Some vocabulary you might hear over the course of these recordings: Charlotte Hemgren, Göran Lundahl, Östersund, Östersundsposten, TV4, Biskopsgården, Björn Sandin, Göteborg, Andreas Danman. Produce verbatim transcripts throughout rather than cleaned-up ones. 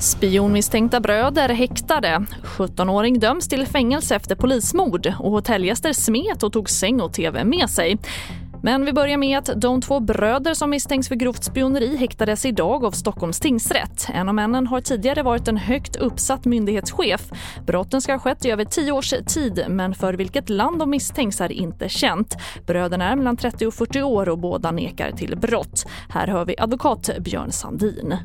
Spionmisstänkta bröder häktade. sjutton-åring döms till fängelse efter polismord och hotellgäster smet och tog säng och tv med sig. Men vi börjar med att de två bröder som misstänks för grovt spioneri häktades idag av Stockholms tingsrätt. En av männen har tidigare varit en högt uppsatt myndighetschef. Brotten ska ha skett i över tio års tid, men för vilket land de misstänks är inte känt. Bröderna är mellan trettio och fyrtio år och båda nekar till brott. Här hör vi advokat Björn Sandin.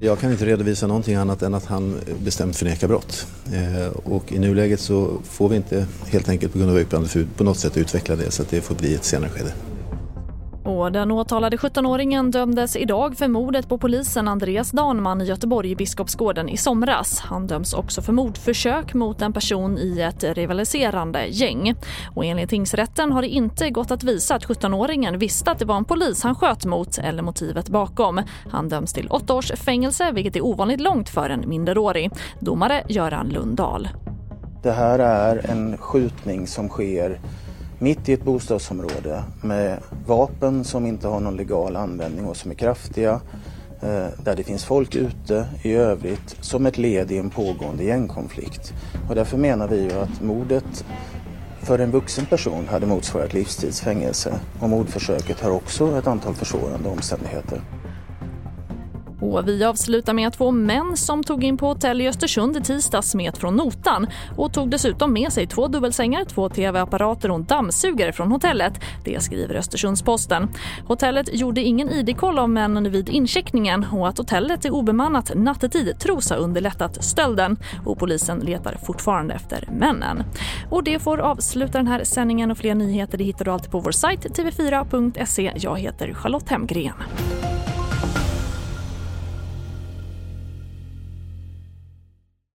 Jag kan inte redovisa någonting annat än att han bestämt förnekar brott. Eh, och i nuläget så får vi inte helt enkelt på grund av yppandeförbud på något sätt utveckla det, så att det får bli ett senare skede. Och den åtalade sjutton-åringen dömdes idag för mordet på polisen Andreas Danman i Göteborg i Biskopsgården i somras. Han döms också för mordförsök mot en person i ett rivaliserande gäng. Och enligt tingsrätten har det inte gått att visa att sjutton-åringen visste att det var en polis han sköt mot eller motivet bakom. Han döms till åtta års fängelse, vilket är ovanligt långt för en minderårig. Domare Göran Lundahl. Det här är en skjutning som sker mitt i ett bostadsområde med vapen som inte har någon legal användning och som är kraftiga, där det finns folk ute i övrigt som ett led i en pågående gängkonflikt. Och därför menar vi ju att mordet för en vuxen person hade motsvarat livstidsfängelse, och mordförsöket har också ett antal försvårande omständigheter. Och vi avslutar med två män som tog in på hotell i Östersund i tisdags smet från notan och tog dessutom med sig två dubbelsängar, två tv-apparater och en dammsugare från hotellet. Det skriver Östersundsposten. Hotellet gjorde ingen I D-koll av männen vid incheckningen, och att hotellet är obemannat nattetid tros ha underlättat stölden, och polisen letar fortfarande efter männen. Och det får avsluta den här sändningen, och fler nyheter det hittar du alltid på vår sajt tv fyra punkt se. Jag heter Charlotte Hemgren.